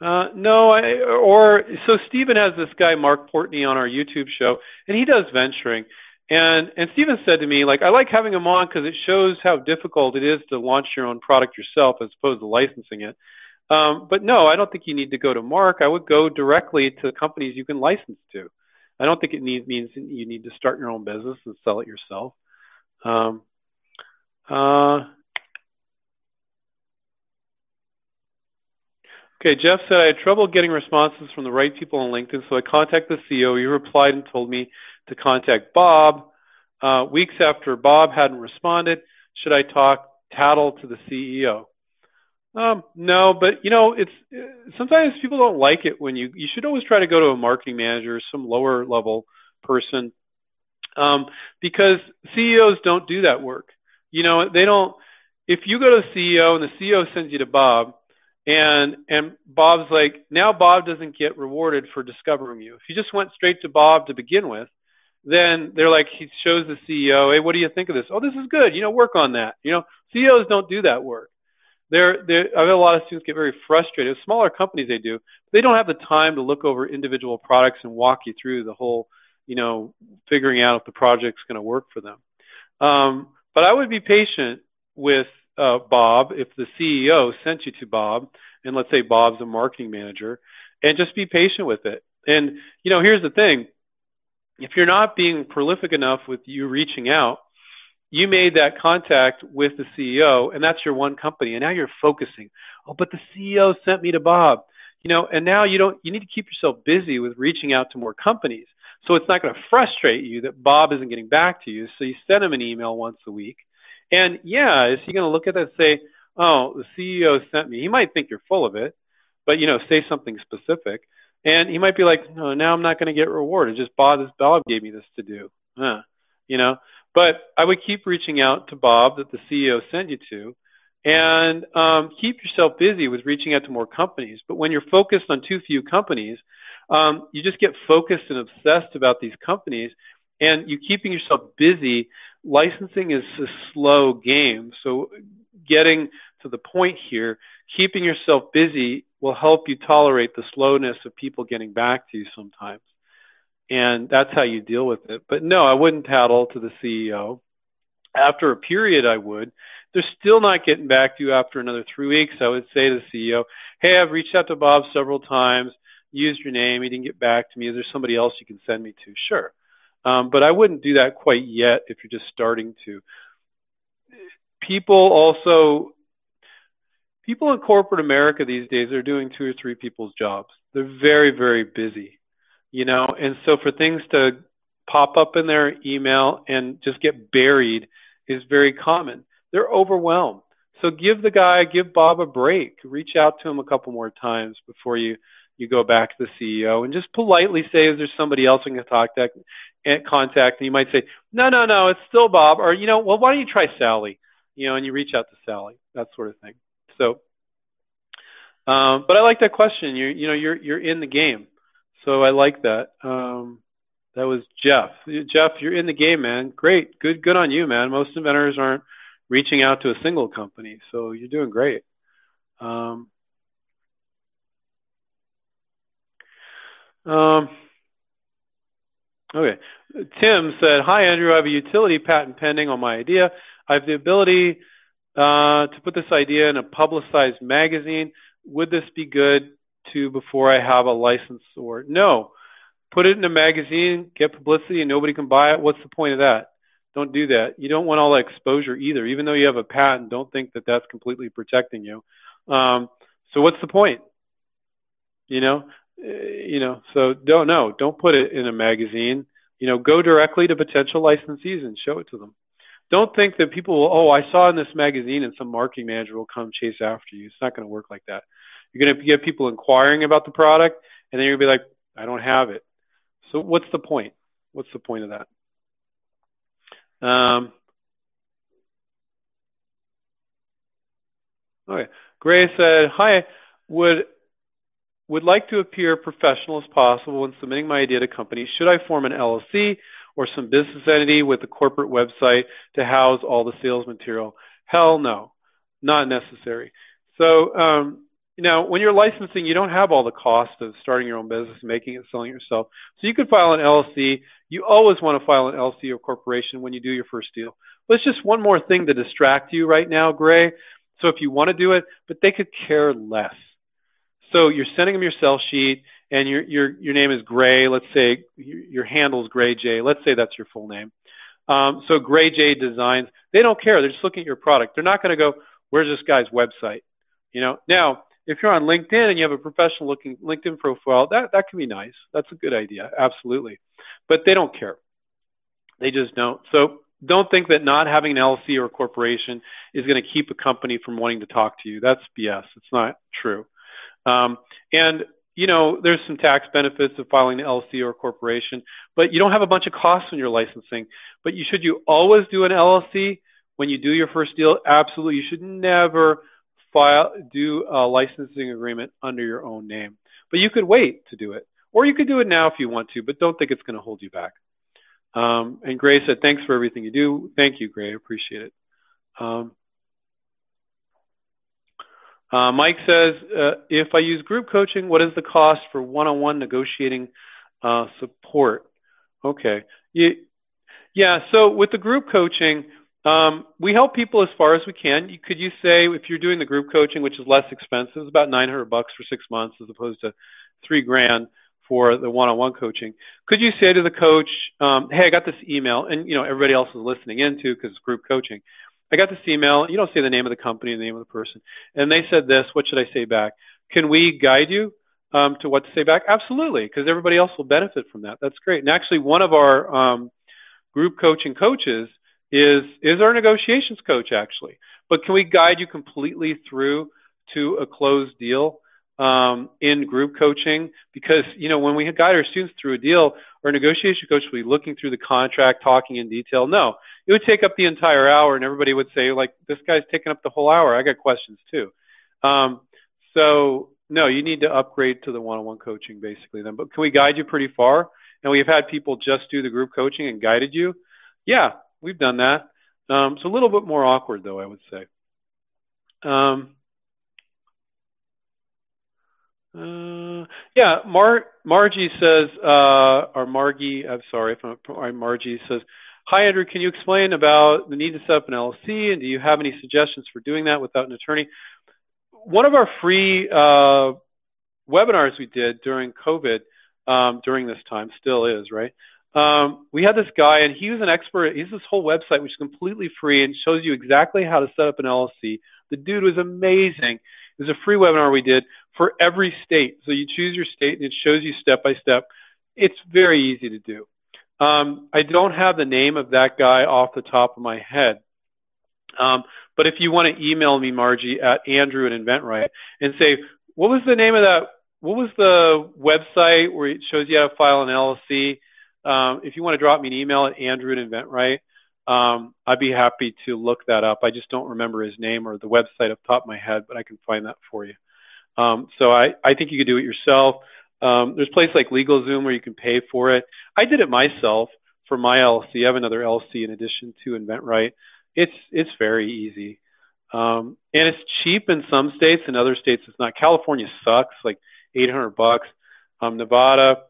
So Stephen has this guy, Mark Portney, on our YouTube show, and he does venturing. And Stephen said to me, like, I like having him on because it shows how difficult it is to launch your own product yourself as opposed to licensing it. But no, I don't think you need to go to Mark. I would go directly to companies you can license to. I don't think it means you need to start your own business and sell it yourself. Okay, Jeff said, I had trouble getting responses from the right people on LinkedIn, so I contacted the CEO. He replied and told me to contact Bob. Weeks after Bob hadn't responded, should I tattle to the CEO? No, but you know, sometimes people don't like it when you should always try to go to a marketing manager or some lower level person, because CEOs don't do that work. You know, they don't, if you go to the CEO and the CEO sends you to Bob, and Bob's like, now Bob doesn't get rewarded for discovering you. If you just went straight to Bob to begin with, then they're like, he shows the CEO, hey, what do you think of this? Oh, this is good. You know, work on that. You know, CEOs don't do that work. I've had a lot of students get very frustrated. Smaller companies, they do. They don't have the time to look over individual products and walk you through the whole, you know, figuring out if the project's going to work for them. But I would be patient with Bob, if the CEO sent you to Bob, and let's say Bob's a marketing manager, and just be patient with it. And, you know, here's the thing. If you're not being prolific enough with you reaching out, you made that contact with the CEO, and that's your one company, and now you're focusing. Oh, but the CEO sent me to Bob. you know, and now you don't, you need to keep yourself busy with reaching out to more companies. So it's not going to frustrate you that Bob isn't getting back to you. So you send him an email once a week. And yeah, is he going to look at that and say, oh, the CEO sent me? He might think you're full of it, but, you know, say something specific. And he might be like, no, now I'm not going to get rewarded. Just Bob gave me this to do, you know. But I would keep reaching out to Bob that the CEO sent you to, and keep yourself busy with reaching out to more companies. But when you're focused on too few companies, you just get focused and obsessed about these companies, and you keeping yourself busy. Licensing is a slow game. So getting to the point here, keeping yourself busy will help you tolerate the slowness of people getting back to you sometimes. And that's how you deal with it. But no, I wouldn't tattle to the CEO. After a period, I would. They're still not getting back to you after another 3 weeks. I would say to the CEO, hey, I've reached out to Bob several times, used your name, he didn't get back to me. Is there somebody else you can send me to? Sure. But I wouldn't do that quite yet if you're just starting to. People in corporate America these days are doing 2 or 3 people's jobs. They're very, very busy, you know. And so for things to pop up in their email and just get buried is very common. They're overwhelmed. So give Bob a break. Reach out to him a couple more times before you go back to the CEO, and just politely say, is there somebody else I can contact? And you might say, no, it's still Bob. Or, you know, well, why don't you try Sally? You know, and you reach out to Sally, that sort of thing. So, but I like that question. You're in the game. So I like that. That was Jeff. Jeff, you're in the game, man. Great. Good on you, man. Most inventors aren't reaching out to a single company. So you're doing great. Okay. Tim said, hi, Andrew. I have a utility patent pending on my idea. I have the ability to put this idea in a publicized magazine. Would this be good to before I have a license or no? Put it in a magazine, get publicity, and nobody can buy it. What's the point of that? Don't do that. You don't want all that exposure either. Even though you have a patent, don't think that that's completely protecting you. So what's the point? So don't put it in a magazine. You know, go directly to potential licensees and show it to them. Don't think that people will, oh, I saw in this magazine, and some marketing manager will come chase after you. It's not going to work like that. You're going to get people inquiring about the product, and then you're going to be like, I don't have it. So what's the point? What's the point of that? Okay. Gray said, hi, would like to appear professional as possible when submitting my idea to companies. Should I form an LLC or some business entity with a corporate website to house all the sales material? Hell no, not necessary. So now when you're licensing, you don't have all the cost of starting your own business, making it, selling it yourself. So you could file an LLC. You always want to file an LLC or corporation when you do your first deal. But it's just one more thing to distract you right now, Gray. So if you want to do it, but they could care less. So you're sending them your sell sheet, and your name is Gray. Let's say your handle's Gray J. Let's say that's your full name. So Gray J Designs. They don't care. They're just looking at your product. They're not going to go, where's this guy's website? You know. Now, if you're on LinkedIn and you have a professional-looking LinkedIn profile, that can be nice. That's a good idea, absolutely. But they don't care. They just don't. So don't think that not having an LLC or a corporation is going to keep a company from wanting to talk to you. That's BS. It's not true. And, you know, there's some tax benefits of filing an LLC or a corporation, but you don't have a bunch of costs when you're licensing. But should you always do an LLC when you do your first deal? Absolutely. You should never do a licensing agreement under your own name. But you could wait to do it. Or you could do it now if you want to, but don't think it's going to hold you back. And Gray said, thanks for everything you do. Thank you, Gray. I appreciate it. Mike says, if I use group coaching, what is the cost for one-on-one negotiating support? Okay. Yeah, so with the group coaching, we help people as far as we can. Could you say if you're doing the group coaching, which is less expensive, it's about $900 for 6 months as opposed to $3,000 for the one-on-one coaching. Could you say to the coach, hey, I got this email, and you know everybody else is listening in too because it's group coaching. I got this email. You don't say the name of the company, the name of the person. And they said this. What should I say back? Can we guide you? to what to say back? Absolutely, because everybody else will benefit from that. That's great. And actually, one of our group coaching coaches is our negotiations coach, actually. But can we guide you completely through to a closed deal in group coaching? Because, you know, when we guide our students through a deal, our negotiation coach will be looking through the contract, talking in detail. No, it would take up the entire hour, and everybody would say, like, this guy's taking up the whole hour. I got questions too. So, no, you need to upgrade to the one-on-one coaching, basically, then. But can we guide you pretty far? And we've had people just do the group coaching and guided you. Yeah, we've done that. It's a little bit more awkward, though, I would say. Yeah, Margie says, or Margie, I'm sorry, Margie says, hi, Andrew, can you explain about the need to set up an LLC, and do you have any suggestions for doing that without an attorney? One of our free webinars we did during COVID, during this time, still is, right? We had this guy, and he was an expert. He's this whole website, which is completely free and shows you exactly how to set up an LLC. The dude was amazing. It was a free webinar we did for every state. So you choose your state, and it shows you step by step. It's very easy to do. I don't have the name of that guy off the top of my head. But if you want to email me, Margie, at andrew@inventRight, and say, what was the name of that? What was the website where it shows you how to file an LLC? If you want to drop me an email at andrew@inventRight, I'd be happy to look that up. I just don't remember his name or the website off the top of my head, but I can find that for you. So I think you could do it yourself. There's a place like LegalZoom where you can pay for it. I did it myself for my LLC. I have another LLC in addition to inventRight. It's very easy. And it's cheap in some states. In other states, it's not. California sucks, like $800. Nevada,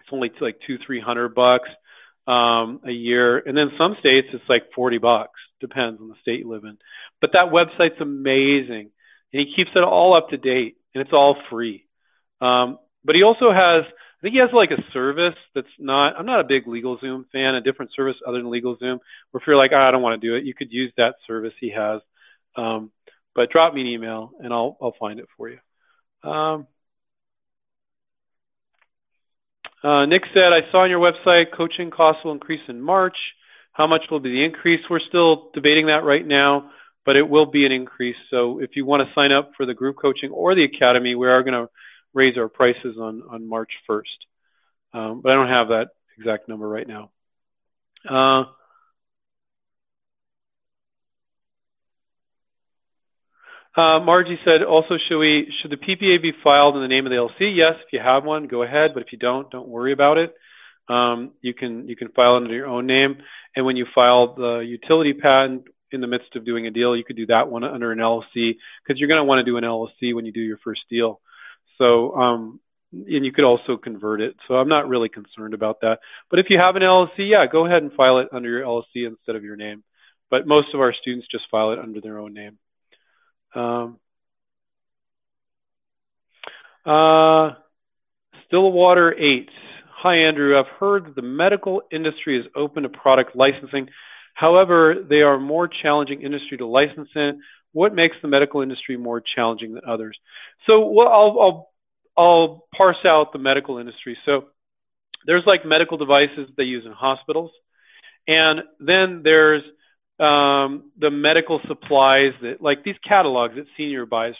it's only like $200-$300 a year. And then some states, it's like $40. Depends on the state you live in. But that website's amazing. And he keeps it all up to date. And it's all free. But he also has, I think he has like a service that's not, I'm not a big LegalZoom fan, a different service other than LegalZoom, where if you're like, oh, I don't want to do it, you could use that service he has. But drop me an email and I'll find it for you. Nick said, I saw on your website, coaching costs will increase in March. How much will be the increase? We're still debating that right now, but it will be an increase. So if you want to sign up for the group coaching or the academy, we are going to raise our prices on March 1st. But I don't have that exact number right now. Margie said, also, should the PPA be filed in the name of the LLC? Yes, if you have one, go ahead. But if you don't worry about it. You can file under your own name. And when you file the utility patent in the midst of doing a deal, you could do that one under an LLC, because you're going to want to do an LLC when you do your first deal. So, and you could also convert it. So I'm not really concerned about that. But if you have an LLC, yeah, go ahead and file it under your LLC instead of your name. But most of our students just file it under their own name. Stillwater 8. Hi, Andrew. I've heard that the medical industry is open to product licensing. However, they are a more challenging industry to license in. What makes the medical industry more challenging than others? So, well, I'll parse out the medical industry. So there's like medical devices they use in hospitals. And then there's the medical supplies that, like these catalogs that seniors buy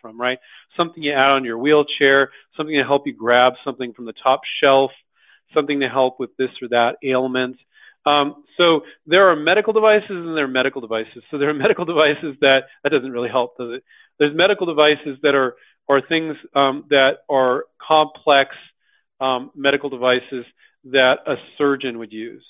from, right? Something you add on your wheelchair, something to help you grab something from the top shelf, something to help with this or that ailment. So there are medical devices and there are medical devices. So there are medical devices that doesn't really help, does it? There's medical devices that are things that are complex medical devices that a surgeon would use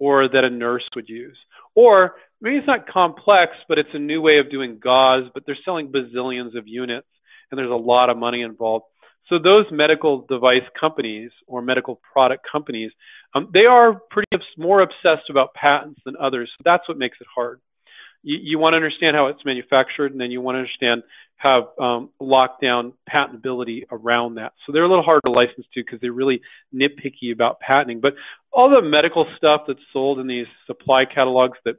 or that a nurse would use. Or maybe it's not complex, but it's a new way of doing gauze, but they're selling bazillions of units and there's a lot of money involved. So those medical device companies or medical product companies, they are pretty more obsessed about patents than others. So that's what makes it hard. You want to understand how it's manufactured, and then you want to understand how locked down patentability around that. So they're a little hard to license to because they're really nitpicky about patenting. But all the medical stuff that's sold in these supply catalogs that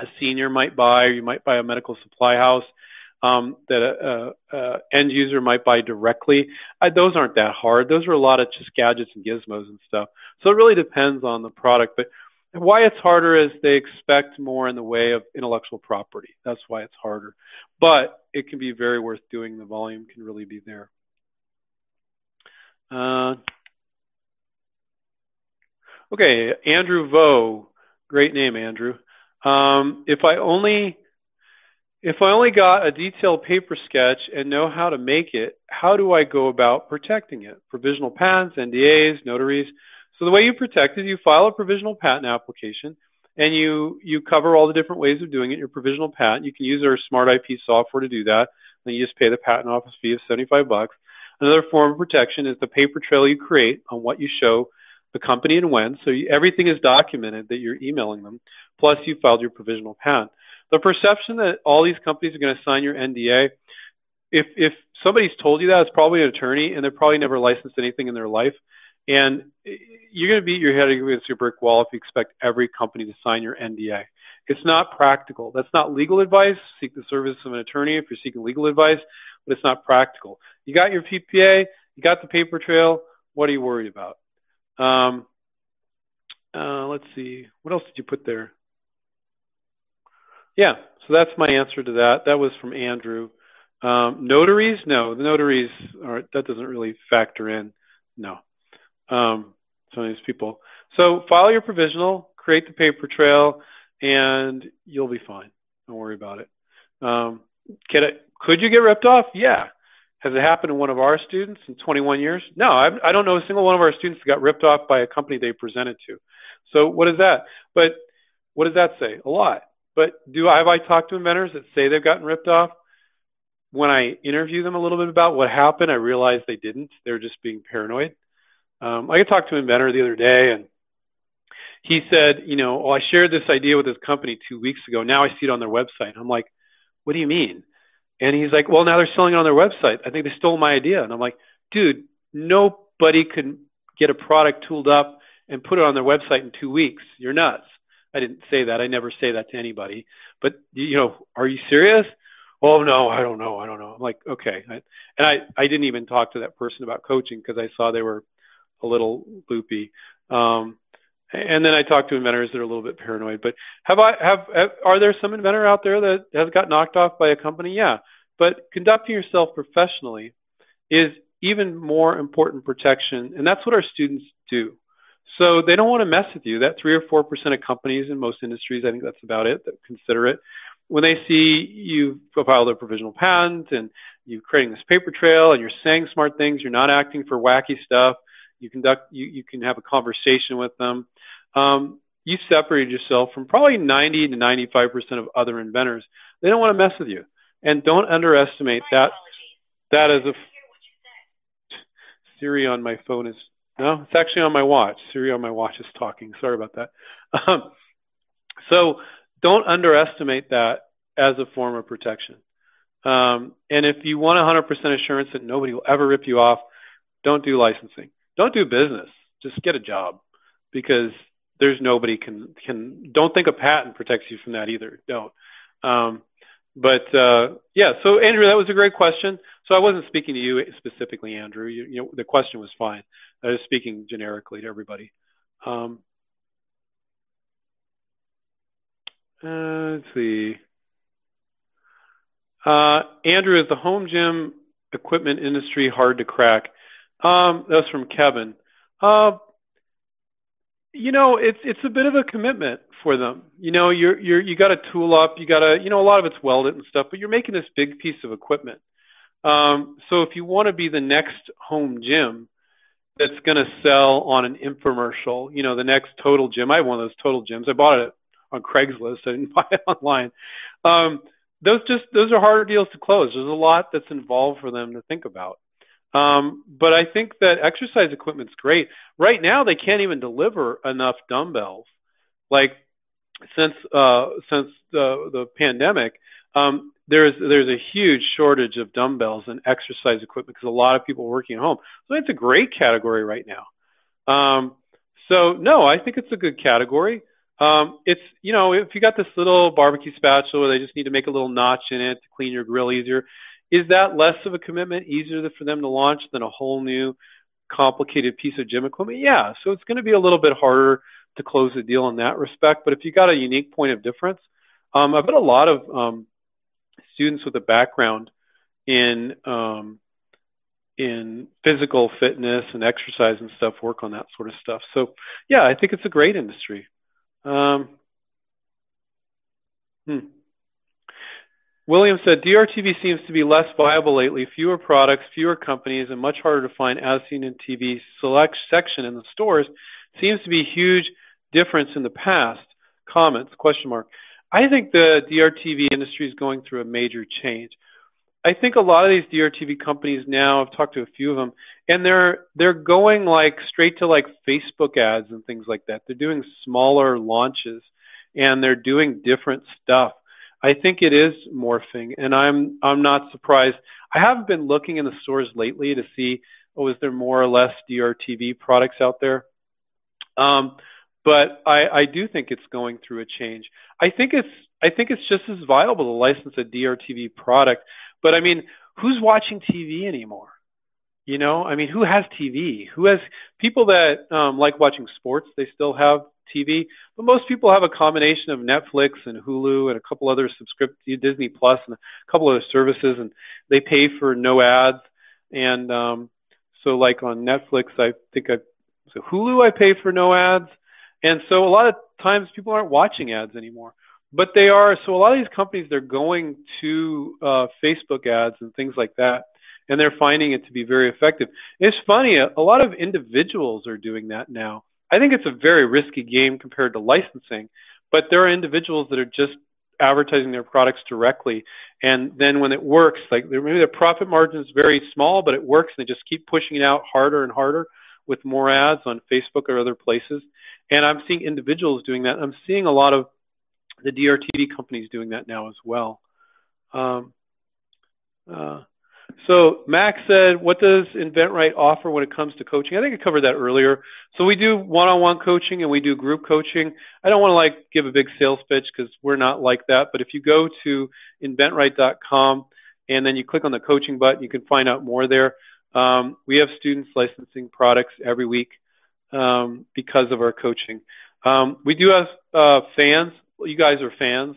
a senior might buy, or you might buy a medical supply house, that an end user might buy directly. Those aren't that hard. Those are a lot of just gadgets and gizmos and stuff. So it really depends on the product. But why it's harder is they expect more in the way of intellectual property. That's why it's harder. But it can be very worth doing. The volume can really be there. Okay, Andrew Vo. Great name, Andrew. If I only got a detailed paper sketch and know how to make it, how do I go about protecting it? Provisional patents, NDAs, notaries. So the way you protect is you file a provisional patent application, and you cover all the different ways of doing it. Your provisional patent, you can use our Smart IP software to do that. Then you just pay the patent office fee of $75. Another form of protection is the paper trail you create on what you show the company and when. So everything is documented that you're emailing them, plus you filed your provisional patent. The perception that all these companies are going to sign your NDA, if somebody's told you that, it's probably an attorney, and they're probably never licensed anything in their life. And you're going to beat your head against your brick wall if you expect every company to sign your NDA. It's not practical. That's not legal advice. Seek the service of an attorney if you're seeking legal advice, but it's not practical. You got your PPA, you got the paper trail. What are you worried about? Let's see. What else did you put there? Yeah, so that's my answer to that. That was from Andrew. Notaries? No, the notaries, that doesn't really factor in. No. Some of these people. So file your provisional, create the paper trail, and you'll be fine. Don't worry about it. Could you get ripped off? Yeah. Has it happened to one of our students in 21 years? No, I don't know a single one of our students that got ripped off by a company they presented to. So what is that? But what does that say? A lot. But have I talked to inventors that say they've gotten ripped off? When I interview them a little bit about what happened, I realized they didn't. They're just being paranoid. I talked to an inventor the other day, and he said, I shared this idea with this company 2 weeks ago. Now I see it on their website. I'm like, what do you mean? And he's like, well, now they're selling it on their website. I think they stole my idea. And I'm like, dude, nobody could get a product tooled up and put it on their website in 2 weeks. You're nuts. I didn't say that. I never say that to anybody. But, are you serious? Oh, no, I don't know. I'm like, okay. I didn't even talk to that person about coaching because I saw they were a little loopy. And then I talk to inventors that are a little bit paranoid. But are there some inventor out there that has got knocked off by a company? Yeah. But conducting yourself professionally is even more important protection. And that's what our students do. So they don't want to mess with you. That 3 or 4% of companies in most industries, I think that's about it, that consider it. When they see you've filed a provisional patent and you're creating this paper trail and you're saying smart things, you're not acting for wacky stuff, you can have a conversation with them. You separated yourself from probably 90 to 95% of other inventors. They don't want to mess with you. And don't underestimate that. That is Siri on my phone is, no, it's actually on my watch. Siri on my watch is talking. Sorry about that. So don't underestimate that as a form of protection. And if you want 100% assurance that nobody will ever rip you off, don't do licensing. Don't do business. Just get a job, because there's nobody can. Don't think a patent protects you from that either. Don't. Yeah. So Andrew, that was a great question. So I wasn't speaking to you specifically, Andrew. The question was fine. I was speaking generically to everybody. Let's see. Andrew, is the home gym equipment industry hard to crack? That's from Kevin. It's a bit of a commitment for them. You got to tool up, a lot of it's welded and stuff, but you're making this big piece of equipment. So if you want to be the next home gym that's going to sell on an infomercial, the next Total Gym, I have one of those Total Gyms. I bought it on Craigslist. I didn't buy it online. Those are harder deals to close. There's a lot that's involved for them to think about. But I think that exercise equipment's great. Right now, they can't even deliver enough dumbbells. Like since the pandemic, there's a huge shortage of dumbbells and exercise equipment because a lot of people are working at home. So it's a great category right now. So no, I think it's a good category. It's, you know, if you got this little barbecue spatula, they just need to make a little notch in it to clean your grill easier. Is that less of a commitment, easier for them to launch than a whole new complicated piece of gym equipment? Yeah, so it's going to be a little bit harder to close the deal in that respect. But if you got a unique point of difference, I bet a lot of students with a background in physical fitness and exercise and stuff work on that sort of stuff. So yeah, I think it's a great industry. William said, DRTV seems to be less viable lately, fewer products, fewer companies, and much harder to find as seen in TV select section in the stores. Seems to be a huge difference in the past. Comments, question mark. I think the DRTV industry is going through a major change. I think a lot of these DRTV companies now, I've talked to a few of them, and they're going like straight to like Facebook ads and things like that. They're doing smaller launches and they're doing different stuff. I think it is morphing, and I'm not surprised. I haven't been looking in the stores lately to see, oh, is there more or less DRTV products out there? But I do think it's going through a change. I think it's just as viable to license a DRTV product. But I mean, who's watching TV anymore? You know, I mean, who has TV? Who has people that like watching sports? They still have TV, but most people have a combination of Netflix and Hulu and a couple other Disney Plus and a couple other services, and they pay for no ads. And so, like on Netflix, so Hulu, I pay for no ads. And so a lot of times people aren't watching ads anymore, but they are. So a lot of these companies, they're going to Facebook ads and things like that, and they're finding it to be very effective. It's funny, a lot of individuals are doing that now. I think it's a very risky game compared to licensing, but there are individuals that are just advertising their products directly. And then when it works, like maybe their profit margin is very small, but it works, and they just keep pushing it out harder and harder with more ads on Facebook or other places. And I'm seeing individuals doing that. I'm seeing a lot of the DRTV companies doing that now as well. So Max said, what does inventRight offer when it comes to coaching? I think I covered that earlier. So we do one-on-one coaching and we do group coaching. I don't want to like give a big sales pitch because we're not like that. But if you go to inventRight.com and then you click on the coaching button, you can find out more there. We have students licensing products every week because of our coaching. We do have fans. You guys are fans.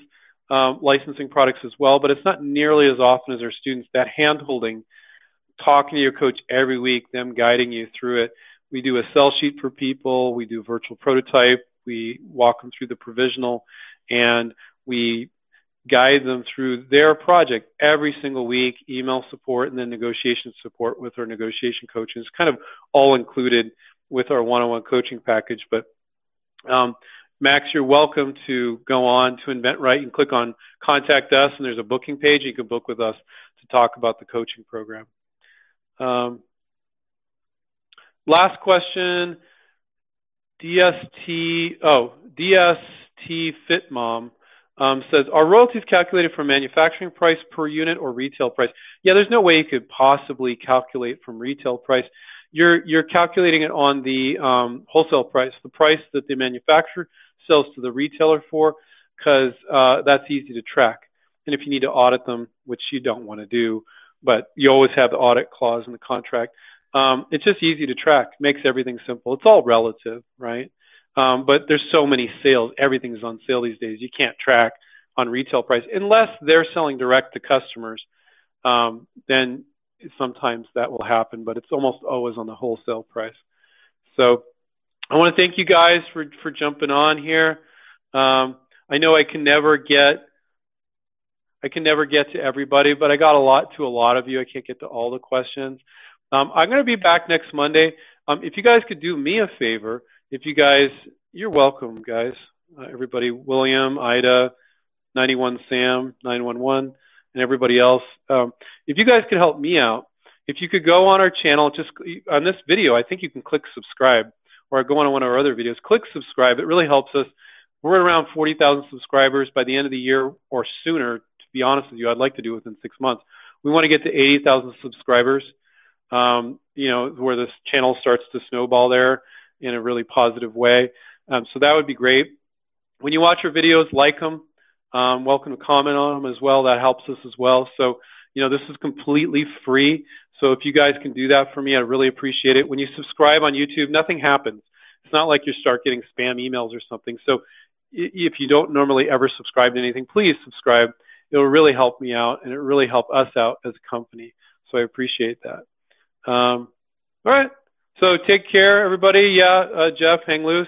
Licensing products as well, but it's not nearly as often as our students. That hand-holding, talking to your coach every week, them guiding you through it. We do a sell sheet for people. We do a virtual prototype. We walk them through the provisional, and we guide them through their project every single week, email support, and then negotiation support with our negotiation coach. And it's kind of all included with our one-on-one coaching package, but Max, you're welcome to go on to inventRight and click on Contact Us, and there's a booking page. You can book with us to talk about the coaching program. Last question, DST FitMom says, are royalties calculated from manufacturing price per unit or retail price? Yeah, there's no way you could possibly calculate from retail price. You're calculating it on the wholesale price, the price that the manufacturer sells to the retailer for, because that's easy to track. And if you need to audit them, which you don't want to do, but you always have the audit clause in the contract, it's just easy to track, makes everything simple. It's all relative, right? But there's so many sales. Everything's on sale these days. You can't track on retail price unless they're selling direct to customers, then sometimes that will happen, but it's almost always on the wholesale price. So I want to thank you guys for jumping on here. I know I can never get to everybody, but I got to a lot of you. I can't get to all the questions. I'm going to be back next Monday. If you guys could do me a favor, you're welcome, guys. Everybody, William, Ida, 91 Sam, 911. And everybody else, if you guys could help me out, if you could go on our channel, just on this video, I think you can click subscribe, or go on one of our other videos, click subscribe. It really helps us. We're around 40,000 subscribers by the end of the year or sooner. To be honest with you, I'd like to do it within 6 months. We want to get to 80,000 subscribers, you know, where this channel starts to snowball there in a really positive way. So that would be great. When you watch our videos, like them, welcome to comment on them as well. That helps us as well. So, you know, this is completely free. So if you guys can do that for me, I really appreciate it. When you subscribe on YouTube, nothing happens. It's not like you start getting spam emails or something. So if you don't normally ever subscribe to anything, please subscribe. It'll really help me out, and it really help us out as a company. So I appreciate that. All right. So take care, everybody. Yeah, Jeff, hang loose.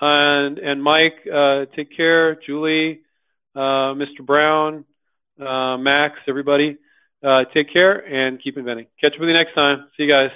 And Mike, take care. Julie, Mr. Brown, Max, everybody, take care and keep inventing. Catch you with you next time. See you guys.